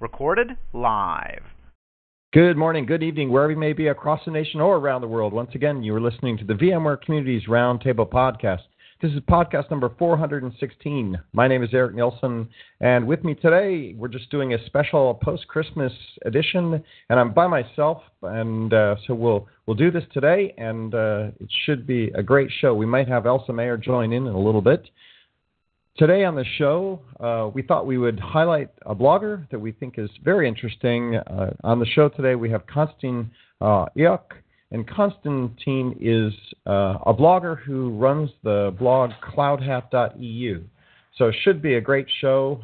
Recorded live. Good morning, good evening, wherever you may be across the nation or around the world. Once again, you are listening to the VMware Communities Roundtable podcast. This is podcast number 416. My name is Eric Nielsen, and with me today, we're just doing a special post-Christmas edition, and I'm by myself, and so we'll do this today, and it should be a great show. We might have Elsa Mayer join in a little bit. Today on the show, we thought we would highlight a blogger that we think is very interesting. On the show today, we have Constantin Ghioc, and Constantin is a blogger who runs the blog cloudhat.eu. So it should be a great show.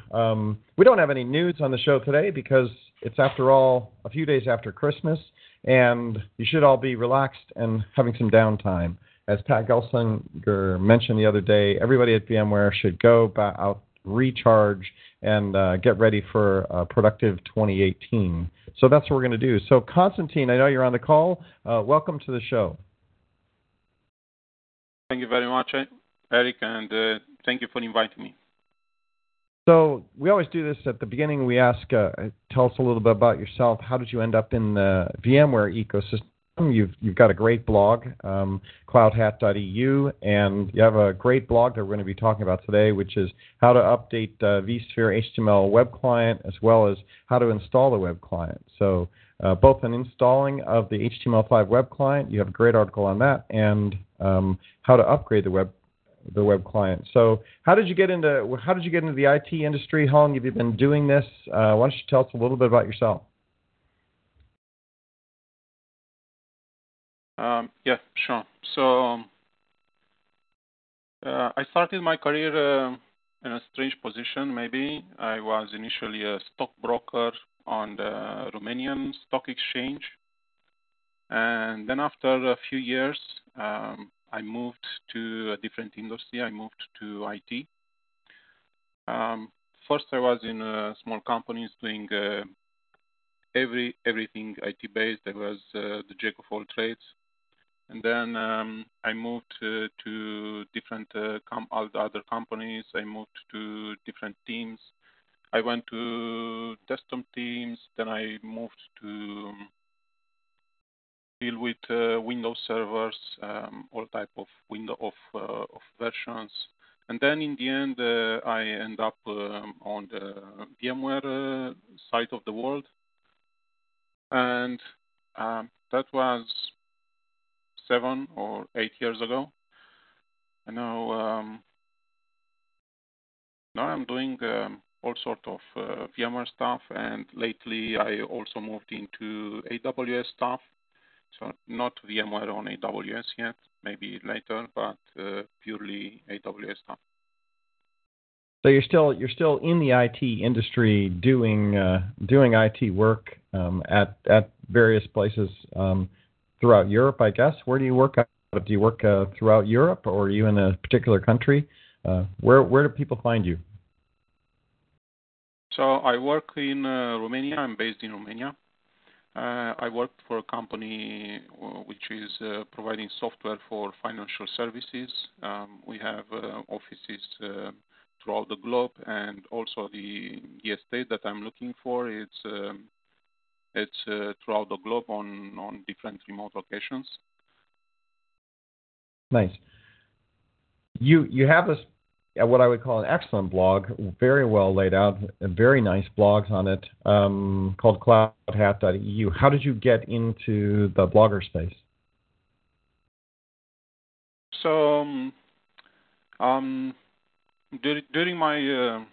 We don't have any news on the show today because it's, after all, a few days after Christmas, and you should all be relaxed and having some downtime. As Pat Gelsinger mentioned the other day, everybody at VMware should go out, recharge, and get ready for a productive 2018. So that's what we're going to do. So, Constantin, I know you're on the call. Welcome to the show. Thank you very much, Eric, and thank you for inviting me. So we always do this at the beginning. We ask, tell us a little bit about yourself. How did you end up in the VMware ecosystem? You've got a great blog, cloudhat.eu, and you have a great blog that we're going to be talking about today, which is how to update vSphere HTML web client as well as how to install the web client. So both an installing of the HTML5 web client, you have a great article on that, and how to upgrade the web client. So how did you get into the IT industry? How long have you been doing this? Why don't you tell us a little bit about yourself? Yeah, sure. So I started my career in a strange position, maybe. I was initially a stockbroker on the Romanian stock exchange. And then after a few years, I moved to a different industry. I moved to IT. First, I was in small companies doing everything IT-based. There was the jack of all trades. And then I moved to different other companies. I moved to different teams. I went to desktop teams. Then I moved to deal with Windows servers, all type of window of versions. And then in the end, I end up on the VMware side of the world. And that was 7 or 8 years ago. And now, I'm doing all sort of VMware stuff, and lately I also moved into AWS stuff. So not VMware on AWS yet, maybe later, but purely AWS stuff. So you're still in the IT industry doing IT work at various places. Throughout Europe, I guess. Where do you work out of? Do you work throughout Europe, or are you in a particular country? Where do people find you? So I work in Romania. I'm based in Romania. I work for a company which is providing software for financial services. We have offices throughout the globe, and also the estate that I'm looking for is... It's throughout the globe on different remote locations. Nice. You have this, what I would call an excellent blog, very well laid out, very nice blogs on it, called cloudhat.eu. How did you get into the blogger space? So during my...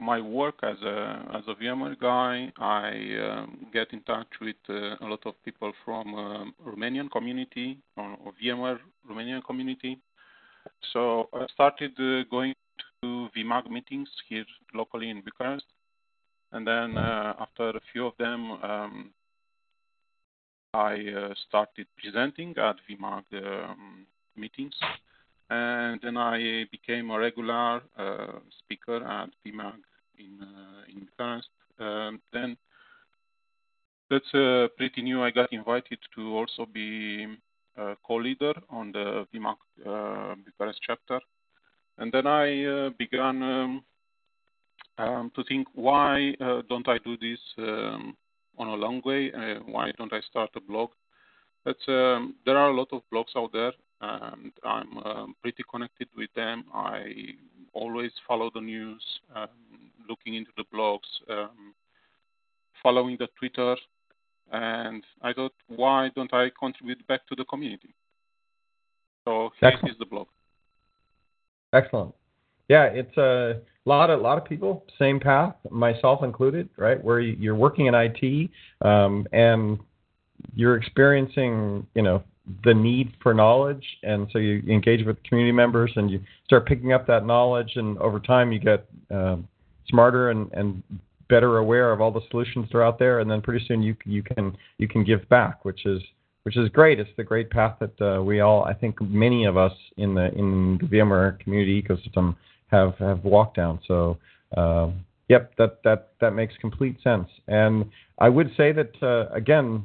my work as a VMware guy, I get in touch with a lot of people from Romanian community or VMware Romanian community. So I started going to VMAG meetings here locally in Bucharest, and then after a few of them, I started presenting at VMAG meetings. And then I became a regular speaker at VMAG in Bucharest. Then that's pretty new. I got invited to also be a co-leader on the VMAG Bucharest chapter. And then I began to think, why don't I do this on a long way? Why don't I start a blog? But there are a lot of blogs out there, and I'm pretty connected with them. I always follow the news, looking into the blogs, following the Twitter, and I thought, why don't I contribute back to the community? So here is the blog. Excellent. Yeah, it's a lot of people, same path, myself included, right? Where you're working in IT, and you're experiencing, the need for knowledge, and so you engage with community members, and you start picking up that knowledge, and over time you get smarter and better aware of all the solutions that are out there, and then pretty soon you can give back, which is great. It's the great path that we all, I think, many of us in the VMware community ecosystem have walked down. So, yep, that makes complete sense. And I would say that again,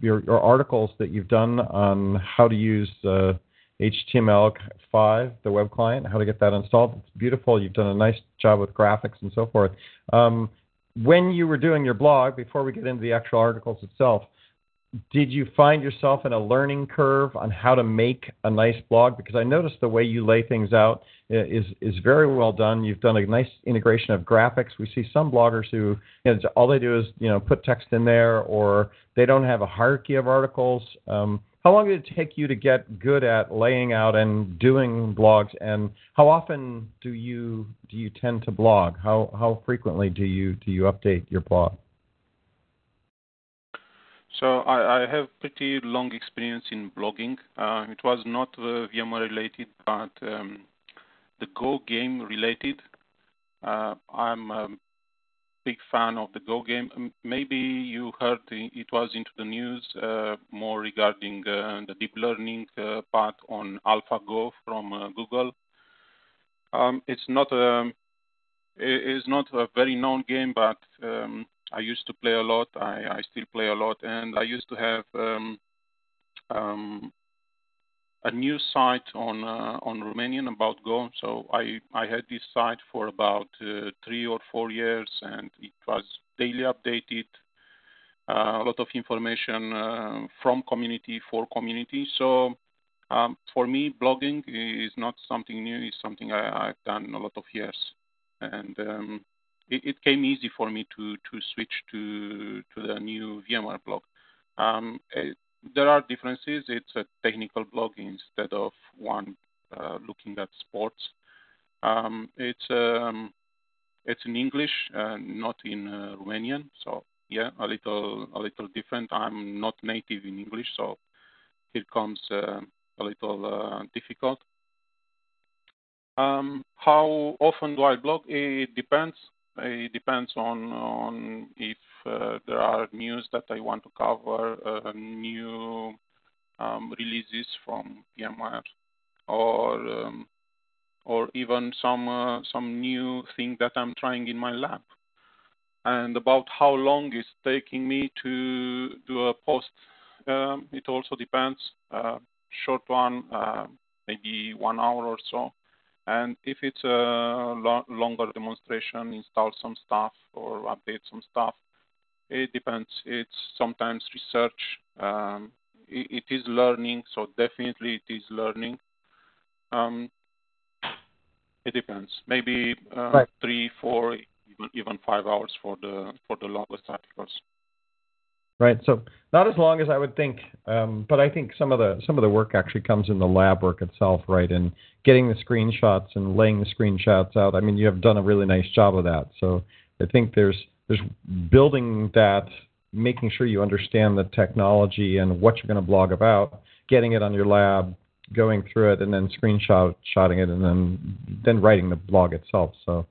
your articles that you've done on how to use HTML5, the web client, how to get that installed, it's beautiful. You've done a nice job with graphics and so forth. When you were doing your blog, before we get into the actual articles itself, did you find yourself in a learning curve on how to make a nice blog? Because I noticed the way you lay things out is very well done. You've done a nice integration of graphics. We see some bloggers who all they do is put text in there, or they don't have a hierarchy of articles. How long did it take you to get good at laying out and doing blogs? And how often do you tend to blog? How frequently do you update your blog? So I have pretty long experience in blogging. It was not VMware related, but the Go game related. I'm a big fan of the Go game. Maybe you heard it was into the news more regarding the deep learning part on AlphaGo from Google. It's not a very known game, but I used to play a lot. I still play a lot, and I used to have a news site on Romanian about Go. So I had this site for about 3 or 4 years, and it was daily updated. A lot of information from community for community. So for me, blogging is not something new. It's something I've done a lot of years, and It came easy for me to switch to the new VMware blog. There are differences. It's a technical blog instead of one looking at sports. It's in English, not in Romanian. So yeah, a little different. I'm not native in English, so here comes a little difficult. How often do I blog? It depends. It depends on if there are news that I want to cover, new releases from VMware, or even some new thing that I'm trying in my lab, and about how long it's taking me to do a post. It also depends. Short one, maybe 1 hour or so. And if it's a longer demonstration, install some stuff or update some stuff, it depends. It's sometimes research. It is learning, so definitely it is learning. It depends. Maybe 3, 4, even 5 hours for the longest articles. Right, so not as long as I would think, but I think some of the work actually comes in the lab work itself, right? And getting the screenshots and laying the screenshots out. I mean, you have done a really nice job of that. So I think there's building that, making sure you understand the technology and what you're going to blog about, getting it on your lab, going through it, and then screenshotting it, and then writing the blog itself. So.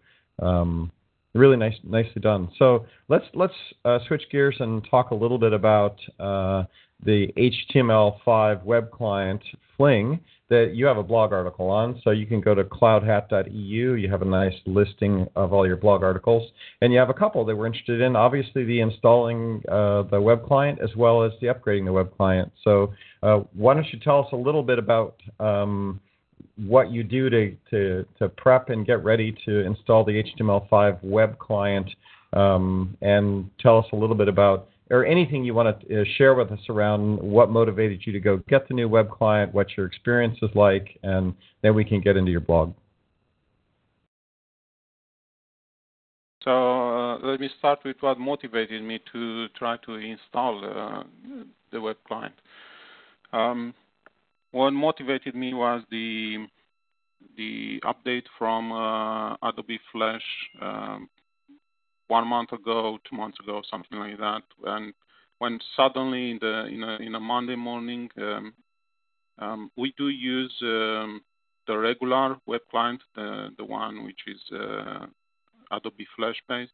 Really nicely done. So let's switch gears and talk a little bit about the HTML5 web client Fling that you have a blog article on. So you can go to cloudhat.eu. You have a nice listing of all your blog articles, and you have a couple that we're interested in. Obviously, the installing the web client as well as the upgrading the web client. So why don't you tell us a little bit about what you do to prep and get ready to install the HTML5 web client, and tell us a little bit about, or anything you want to share with us around what motivated you to go get the new web client, what your experience is like, and then we can get into your blog. So let me start with what motivated me to try to install the web client. What motivated me was the update from Adobe Flash 1 month ago, 2 months ago, something like that. And when suddenly in a Monday morning, we do use the regular web client, the one which is Adobe Flash based,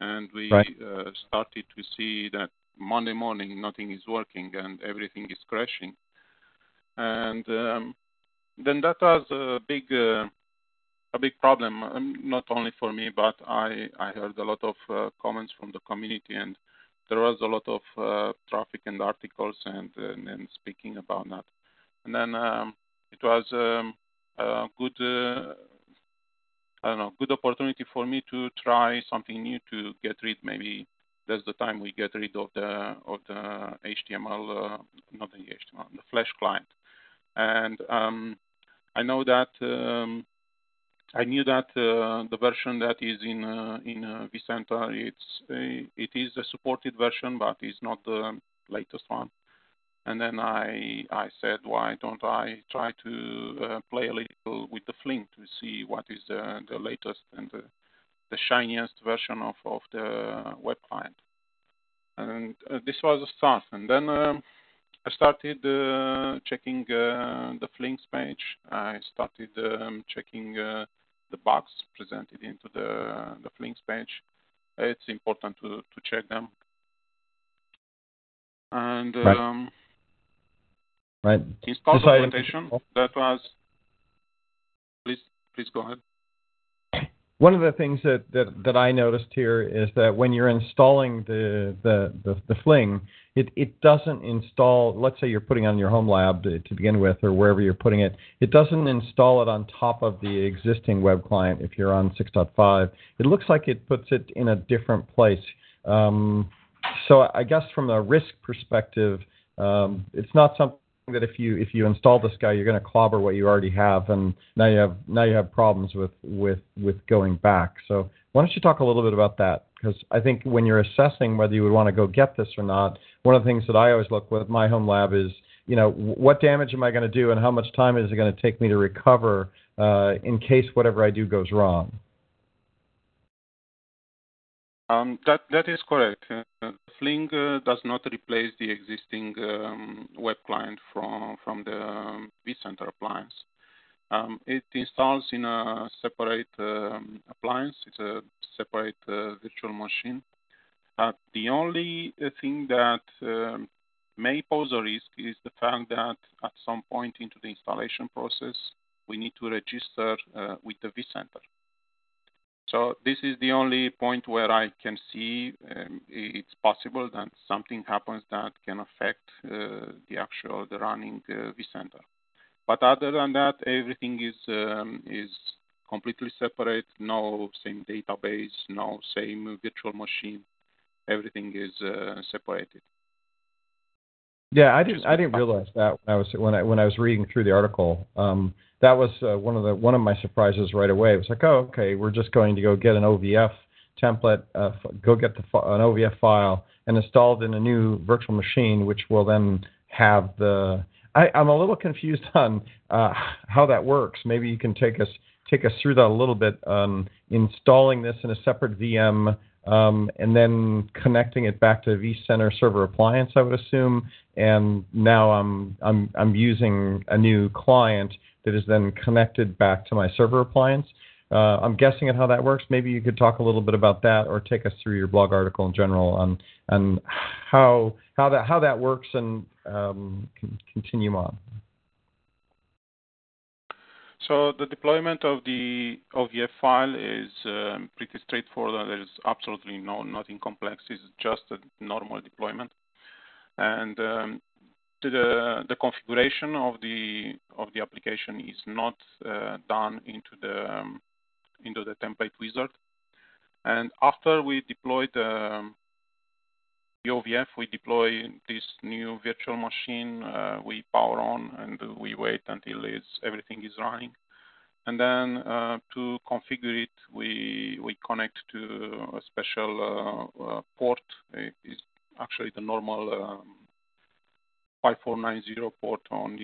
and we started to see that Monday morning nothing is working and everything is crashing. And then that was a big problem, not only for me, but I heard a lot of comments from the community, and there was a lot of traffic and articles and speaking about that. And then it was a good, good opportunity for me to try something new, to get rid. Maybe that's the time we get rid of the HTML, not the HTML, the Flash client. And I know that. I knew that the version that is in vCenter, it is a supported version, but it's not the latest one. And then I said, why don't I try to play a little with the Fling to see what is the latest and the shiniest version of the web client. And this was a start. And then I started checking the Fling's page. I started checking the bugs presented into the Fling's page. It's important to check them. And install documentation. That was. Please go ahead. One of the things that I noticed here is that when you're installing the Fling, it doesn't install, let's say you're putting it on your home lab to begin with, or wherever you're putting it, it doesn't install it on top of the existing web client if you're on 6.5. It looks like it puts it in a different place. So I guess from a risk perspective, it's not something that if you install this guy, you're going to clobber what you already have, and now you have problems with going back. So why don't you talk a little bit about that? Because I think when you're assessing whether you would want to go get this or not, one of the things that I always look with my home lab is, what damage am I going to do, and how much time is it going to take me to recover in case whatever I do goes wrong? That is correct. Fling does not replace the existing web client from the vCenter appliance. It installs in a separate appliance. It's a separate virtual machine. The only thing that may pose a risk is the fact that at some point into the installation process, we need to register with the vCenter. So this is the only point where I can see it's possible that something happens that can affect the running vCenter. But other than that, everything is completely separate. No same database, no same virtual machine. Everything is separated. Yeah, I didn't realize that when I was reading through the article. That was one of my surprises right away. It was like, oh, okay, we're just going to go get an OVF template, go get an OVF file, and install it in a new virtual machine, which will then have the. I'm a little confused on how that works. Maybe you can take us through that a little bit. Installing this in a separate VM. And then connecting it back to vCenter server appliance, I would assume. And now I'm using a new client that is then connected back to my server appliance. I'm guessing at how that works. Maybe you could talk a little bit about that, or take us through your blog article in general on how that works, and continue on. So the deployment of the OVF file is pretty straightforward. There is absolutely nothing complex. It's just a normal deployment. And the configuration of the application is not done into the template wizard. And after we deploy the OVF, we deploy this new virtual machine. We power on and we wait until everything is running. And then to configure it, we connect to a special port. It's actually the normal 5490 port on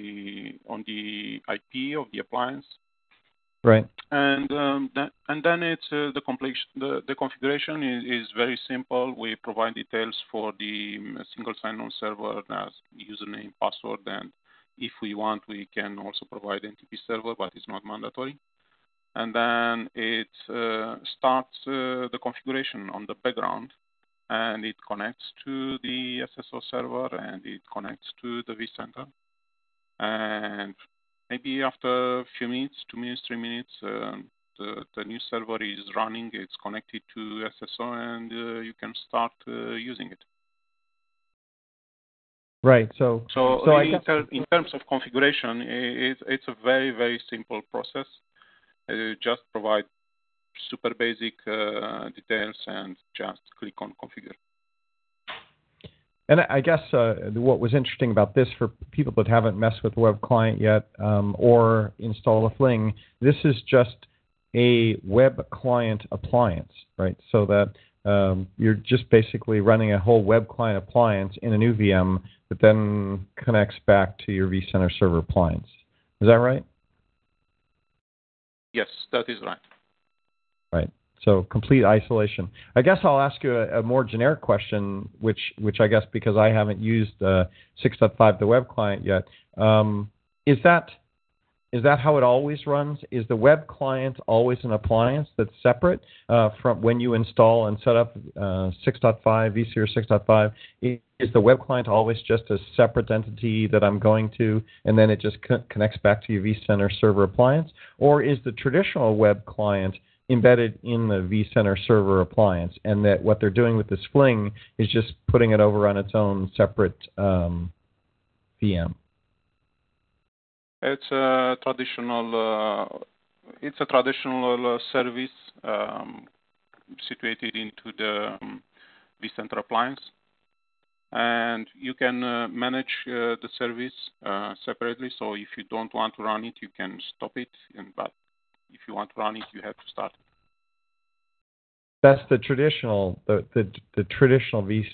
the IP of the appliance. Right. And then it's the configuration is very simple. We provide details for the single sign-on server as username, password, and if we want, we can also provide NTP server, but it's not mandatory. And then it starts the configuration on the background, and it connects to the SSO server, and it connects to the vCenter. And maybe after a few minutes, 2 minutes, 3 minutes, the new server is running. It's connected to SSO, and you can start using it. Right. So in terms of configuration, it's a very, very simple process. You just provide super basic details and just click on configure. And I guess what was interesting about this for people that haven't messed with Web Client yet or install a Fling, this is just a Web Client appliance, right? So that you're just basically running a whole Web Client appliance in a new VM that then connects back to your vCenter server appliance. Is that right? Yes, that is right. Right. So complete isolation. I guess I'll ask you a more generic question, which I guess because I haven't used 6.5, the web client yet, is that how it always runs? Is the web client always an appliance that's separate from when you install and set up 6.5, vSphere 6.5? Is the web client always just a separate entity that I'm going to, and then it just connects back to your vCenter server appliance? Or is the traditional web client embedded in the vCenter server appliance, and that what they're doing with this Fling is just putting it over on its own separate VM? It's a traditional service situated into the vCenter appliance, and you can manage the service separately. So if you don't want to run it, you can stop it, but if you want to run it, you have to start it. That's the traditional, the traditional vSphere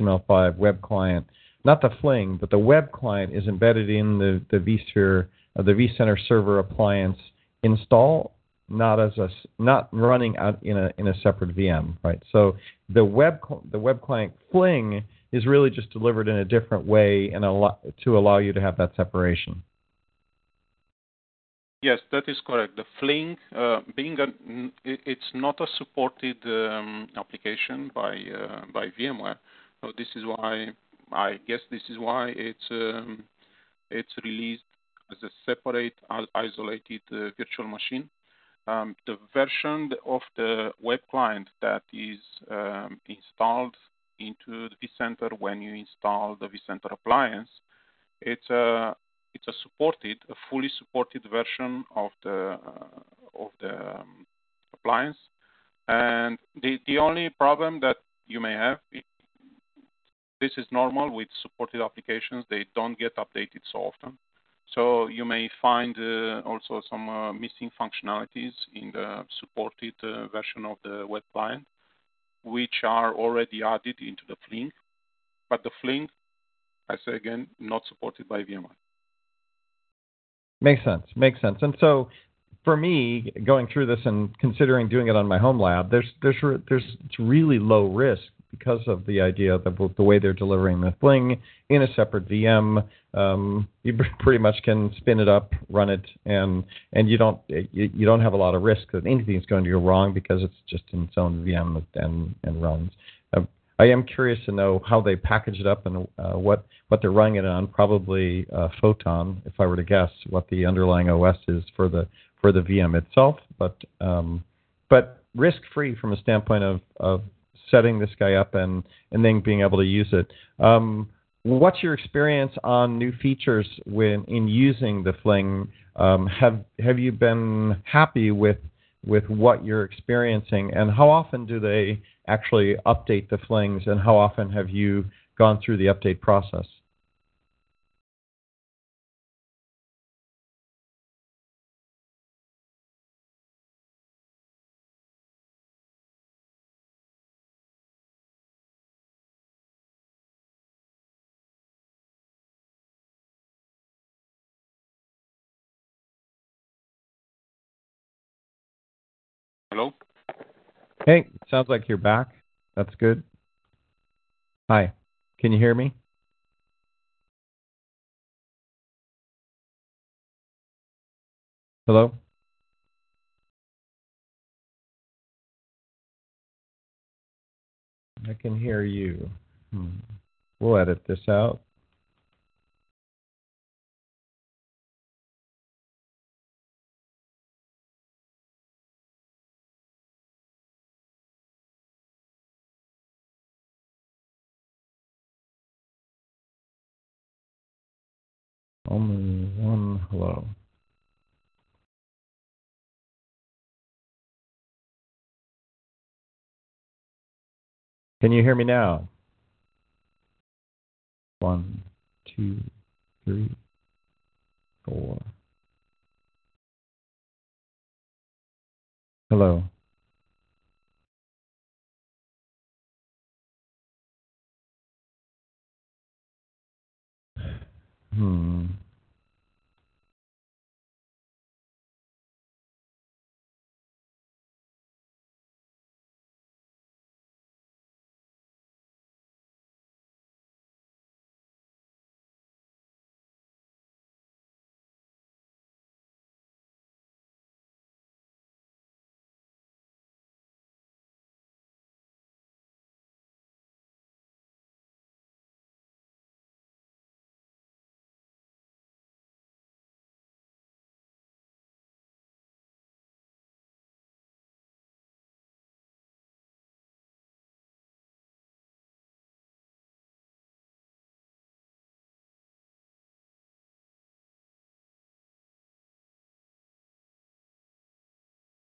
HTML5 web client, not the Fling, but the web client is embedded in the vSphere, the vCenter server appliance install, not running out in a separate VM, right? So the web client Fling is really just delivered in a different way and to allow you to have that separation. Yes, that is correct. The Fling, it's not a supported application by VMware, so this is why it's released as a separate, isolated virtual machine. The version of the web client that is installed into the vCenter when you install the vCenter appliance, it's a supported, a fully supported version of the appliance, and the only problem that you may have, this is normal with supported applications, they don't get updated so often. So you may find also some missing functionalities in the supported version of the web client, which are already added into the Fling, but the Fling, I say again, not supported by VMware. Makes sense. And so for me, going through this and considering doing it on my home lab, there's it's really low risk because of the idea that the way they're delivering the Fling in a separate VM, you pretty much can spin it up, run it, and you don't have a lot of risk that anything's going to go wrong because it's just in its own VM and runs. I am curious to know how they package it up and what they're running it on. Probably Photon, if I were to guess, what the underlying OS is for the VM itself. But risk-free from a standpoint of setting this guy up and then being able to use it. What's your experience on new features in using the Fling? Have you been happy with what you're experiencing, and how often do they actually update the Flings, and how often have you gone through the update process? Hello? Hey, sounds like you're back. That's good. Hi, can you hear me? Hello? I can hear you. We'll edit this out. Only one hello. Can you hear me now? 1, 2, 3, 4. Hello.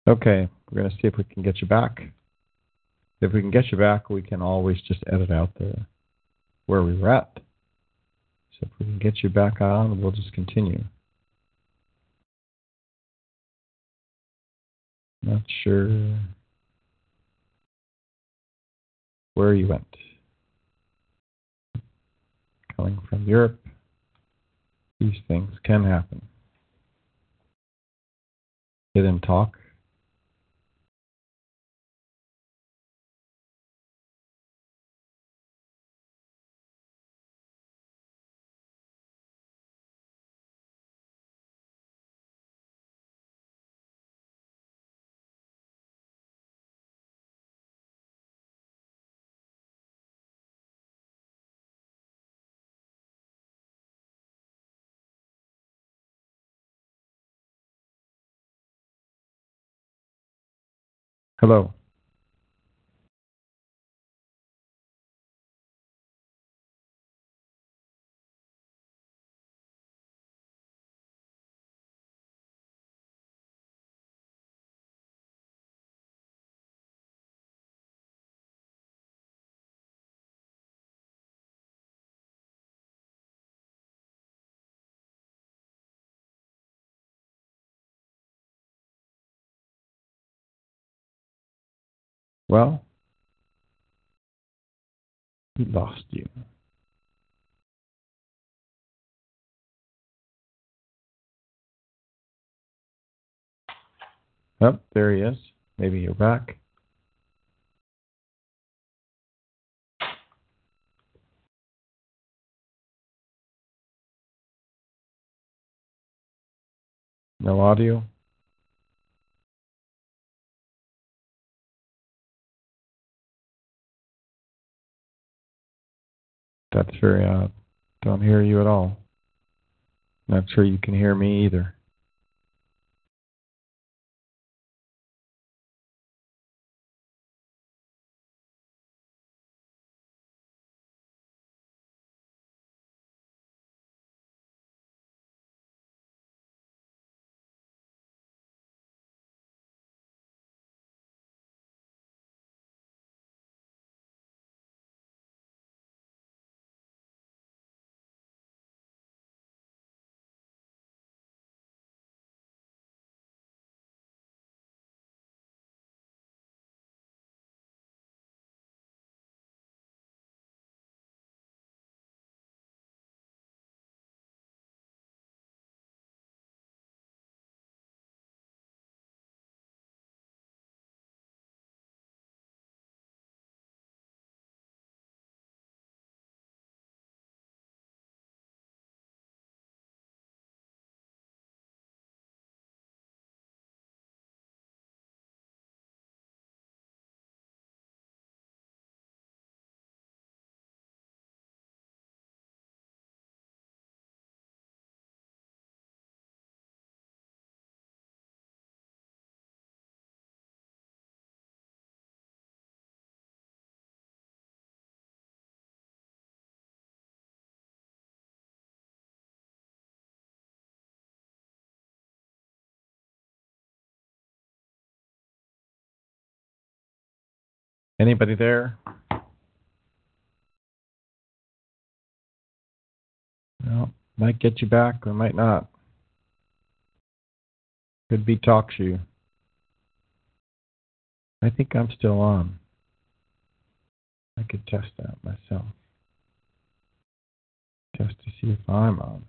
Okay, we're going to see if we can get you back. If we can get you back, we can always just edit out where we were at. So if we can get you back on, we'll just continue. Not sure where you went. Coming from Europe, these things can happen. Sit and talk. Hello. Well, he lost you. Oh, there he is. Maybe you're back. No audio. That's very odd. Don't hear you at all. Not sure you can hear me either. Anybody there? Well, might get you back or might not. Could be talk to you. I think I'm still on. I could test that myself. Just to see if I'm on.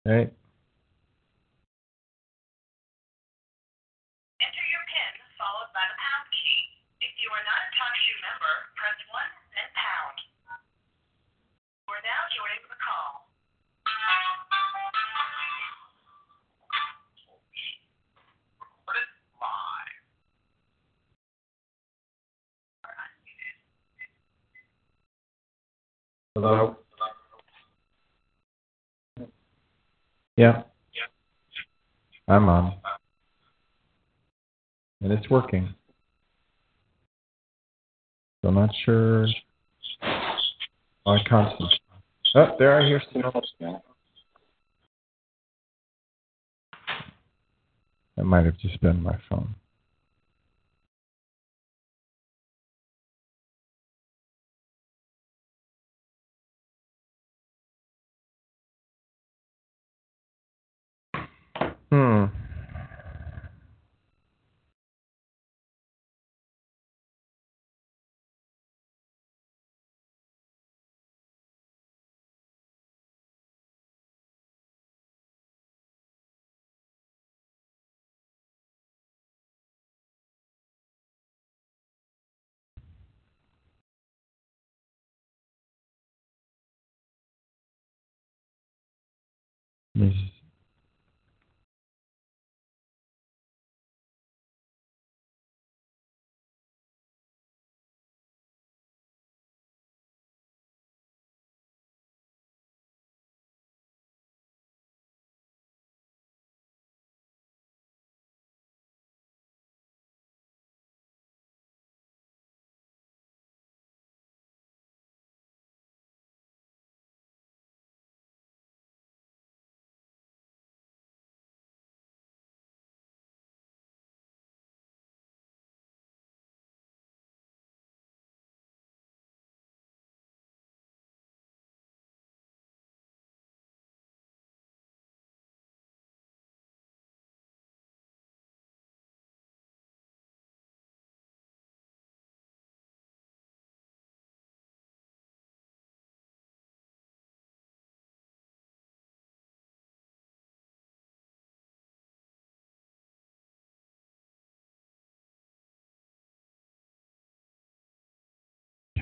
Right. Enter your PIN followed by the pound key. If you are not a TalkShoe member, press 1 then pound. We're now joining the call. Hello. Yeah, I'm on, and it's working. So I'm not sure on constant. Oh, there I hear someone. That might have just been my phone.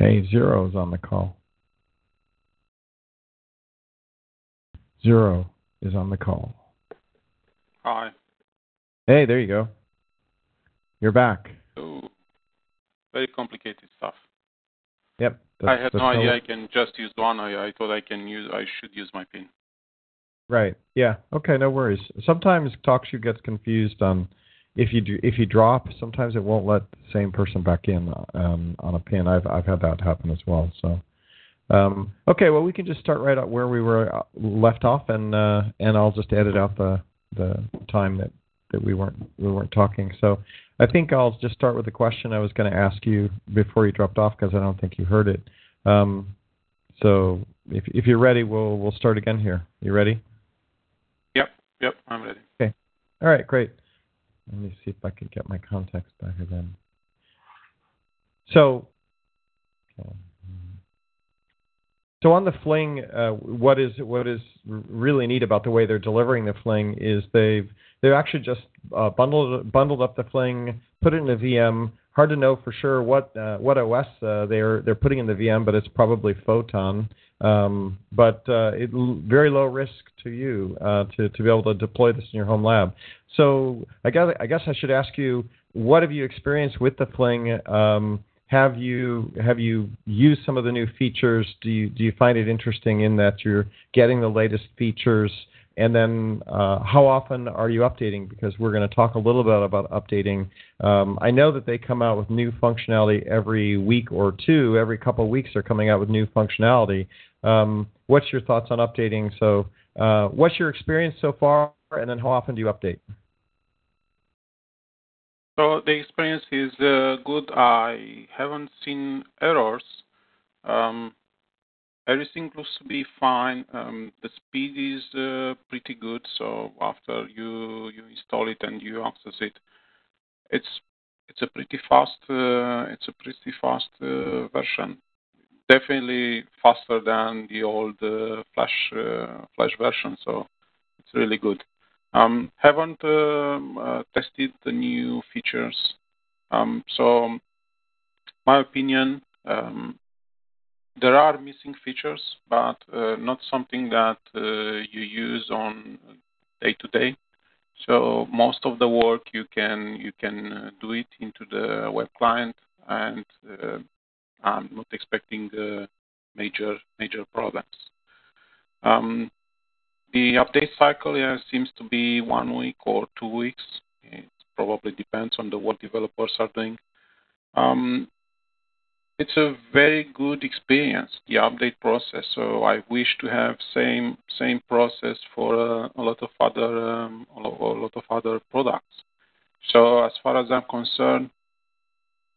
Okay, Zero's on the call. Zero is on the call. Hi. Hey, there you go. You're back. Oh, very complicated stuff. Yep. I had no idea I can just use one. I thought I should use my PIN. Right. Yeah. Okay. No worries. Sometimes TalkShoe gets confused on. If you drop, sometimes it won't let the same person back in on a pin. I've had that happen as well. So, okay, well we can just start right at where we were left off, and I'll just edit out the time that we weren't talking. So, I think I'll just start with the question I was going to ask you before you dropped off because I don't think you heard it. So, if you're ready, we'll start again here. You ready? Yep, I'm ready. Okay. All right, great. Let me see if I can get my context back again. So, on the Fling, what is really neat about the way they're delivering the Fling is they've actually just bundled up the Fling, put it in a VM. Hard to know for sure what OS they're putting in the VM, but it's probably Photon. Very low risk to you to be able to deploy this in your home lab. So I guess I should ask you, what have you experienced with the Fling Have you used some of the new features? Do you find it interesting in that you're getting the latest features? And then how often are you updating? Because we're going to talk a little bit about updating. I know that they come out with new functionality every week or two. Every couple of weeks they're coming out with new functionality. What's your thoughts on updating? So what's your experience so far? And then how often do you update? So the experience is good. I haven't seen errors. Everything looks to be fine. The speed is pretty good. So after you install it and you access it, it's a pretty fast version. Definitely faster than the old Flash version. So it's really good. Haven't tested the new features. So my opinion. There are missing features, but not something that you use on day-to-day. So most of the work you can do it into the web client, and I'm not expecting major problems. The update cycle seems to be 1 week or 2 weeks. It probably depends on what developers are doing. It's a very good experience, the update process. So I wish to have same process for a lot of other products. So as far as I'm concerned,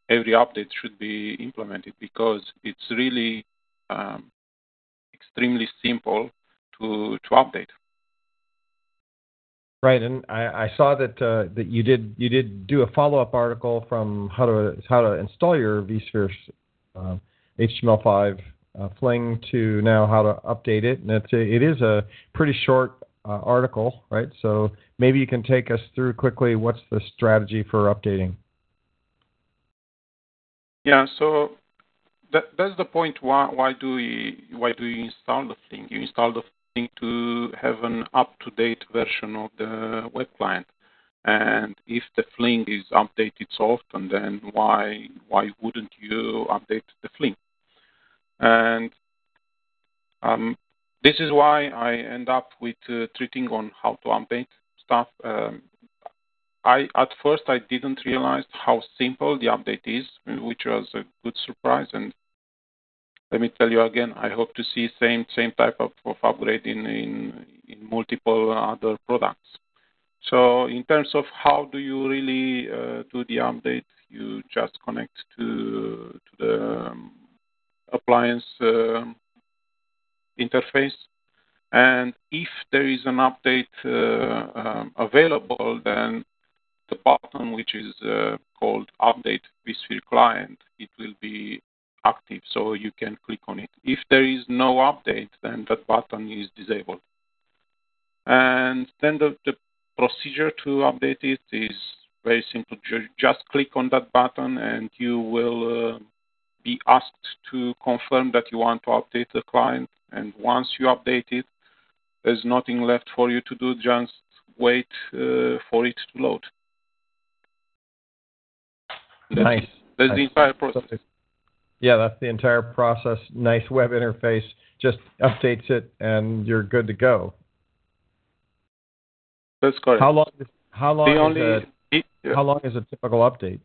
every update should be implemented because it's really extremely simple to update. Right, and I saw that that you did do a follow-up article from how to install your vSphere HTML5 Fling to now how to update it, and it is a pretty short article, right? So maybe you can take us through quickly what's the strategy for updating. Yeah, so that's the point. Why do you install the Fling? You install the Fling to have an up-to-date version of the web client, and if the Fling is updated so often, then why wouldn't you update the Fling? And this is why I end up with treating on how to update stuff. At first I didn't realize how simple the update is, which was a good surprise. And let me tell you again, I hope to see same type of upgrade in multiple other products. So in terms of how do you really do the update, you just connect to the appliance interface. And if there is an update available, then the button, which is called Update vSphere Client, it will be active, so you can click on it. If there is no update, then that button is disabled. And then the procedure to update it is very simple. Just click on that button and you will be asked to confirm that you want to update the client. And once you update it, there's nothing left for you to do, just wait for it to load. Nice. That's the entire process. Yeah, that's the entire process. Nice web interface, just updates it, and you're good to go. That's correct. How long is a typical update?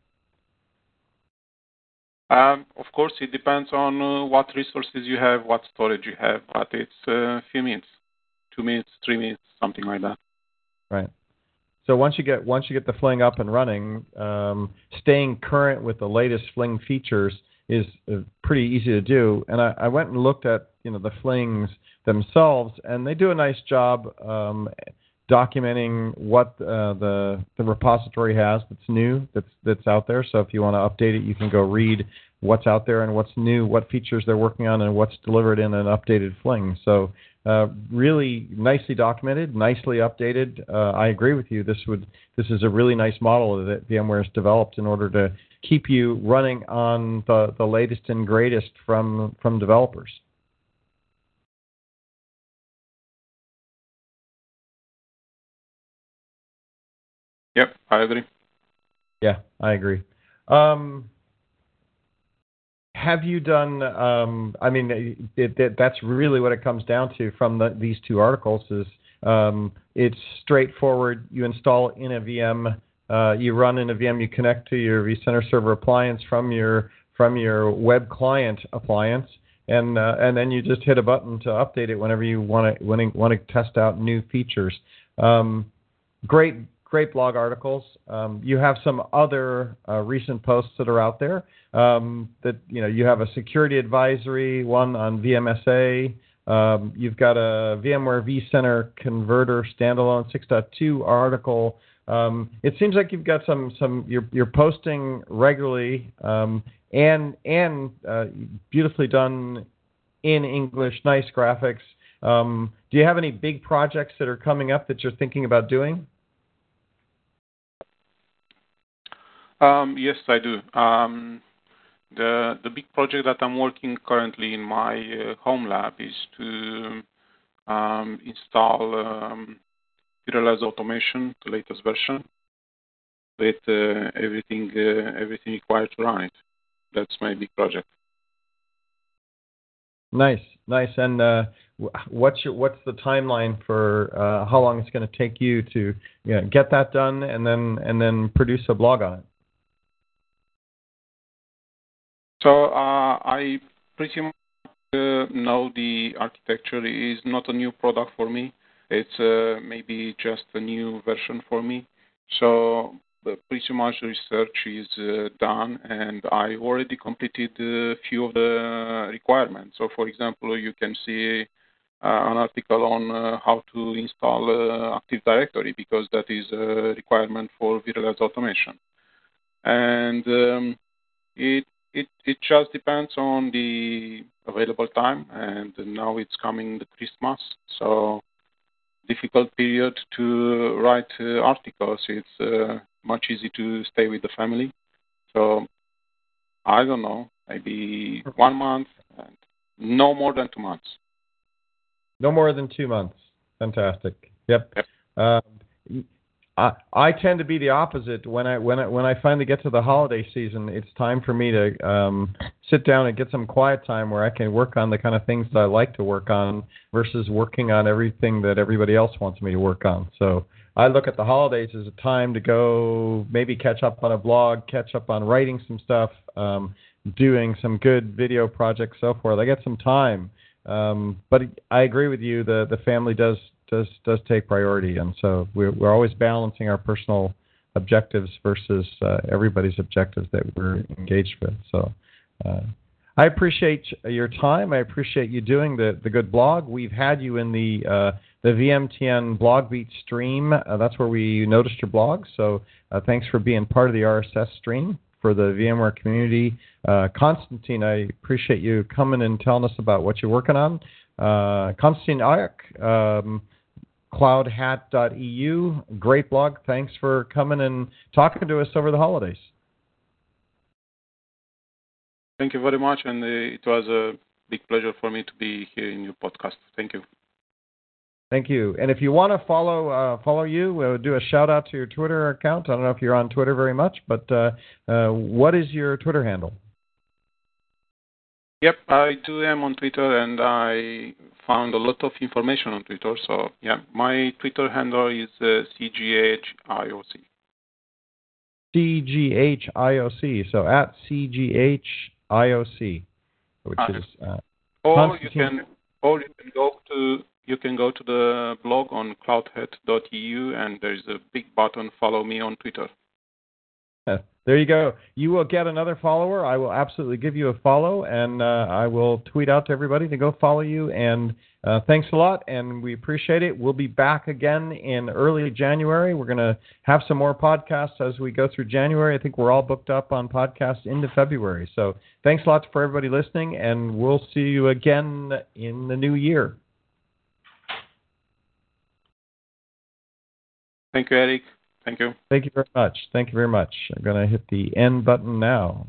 Of course, it depends on what resources you have, what storage you have, but it's a few minutes, 2 minutes, 3 minutes, something like that. Right. So once you get the Fling up and running, staying current with the latest Fling features is pretty easy to do. And I went and looked at, the Flings themselves, and they do a nice job documenting what the repository has that's new, that's out there. So if you want to update it, you can go read what's out there and what's new, what features they're working on, and what's delivered in an updated Fling. So really nicely documented, nicely updated. I agree with you. This is a really nice model that VMware has developed in order to keep you running on the latest and greatest from developers. Yep, I agree. Yeah, I agree. have you done, I mean, that's really what it comes down to from these two articles is it's straightforward. You install in a VM, you run in a VM, you connect to your vCenter server appliance from your web client appliance, and then you just hit a button to update it whenever you want to test out new features. Great blog articles. You have some other recent posts that are out there. That you have a security advisory, one on VMSA. You've got a VMware vCenter Converter standalone 6.2 article. It seems like you've got you're posting regularly and beautifully done in English, nice graphics. Do you have any big projects that are coming up that you're thinking about doing? Yes, I do. The big project that I'm working currently in my home lab is to install vRealize Automation, the latest version, with everything required to run it. That's my big project. Nice. And what's the timeline for how long it's going to take you to get that done and then produce a blog on it? So I pretty much know the architecture is not a new product for me. It's maybe just a new version for me. So pretty much research is done, and I already completed a few of the requirements. So, for example, you can see an article on how to install Active Directory, because that is a requirement for vRealize Automation. And It just depends on the available time, and now it's coming the Christmas, so difficult period to write articles. It's much easier to stay with the family. So I don't know, maybe 1 month, and no more than 2 months. No more than 2 months. Fantastic. Yep. I tend to be the opposite. When I finally get to the holiday season, it's time for me to sit down and get some quiet time where I can work on the kind of things that I like to work on versus working on everything that everybody else wants me to work on. So I look at the holidays as a time to go maybe catch up on a blog, catch up on writing some stuff, doing some good video projects, so forth. I get some time. But I agree with you, the family does take priority, and so we're always balancing our personal objectives versus everybody's objectives that we're engaged with. So I appreciate your time. I appreciate you doing the good blog. We've had you in the VMTN blog beat stream. That's where we noticed your blog. So thanks for being part of the RSS stream for the VMware community. Constantin, I appreciate you coming and telling us about what you're working on. Constantin Ghioc, cloudhat.eu, great blog. Thanks for coming and talking to us over the holidays. Thank you very much, and it was a big pleasure for me to be here in your podcast. Thank you. Thank you. And if you want to follow you, we'll do a shout-out to your Twitter account. I don't know if you're on Twitter very much, but what is your Twitter handle? Yep, I do am on Twitter, and I found a lot of information on Twitter. So, yeah, my Twitter handle is CGHIOC. CGHIOC, so at CGHIOC, which is... you can go to the blog on cloudhat.eu, and there is a big button, follow me on Twitter. There you go. You will get another follower. I will absolutely give you a follow, and I will tweet out to everybody to go follow you. And thanks a lot, and we appreciate it. We'll be back again in early January. We're going to have some more podcasts as we go through January. I think we're all booked up on podcasts into February. So thanks a lot for everybody listening, and we'll see you again in the new year. Thank you, Eric. Thank you. Thank you very much. I'm going to hit the end button now.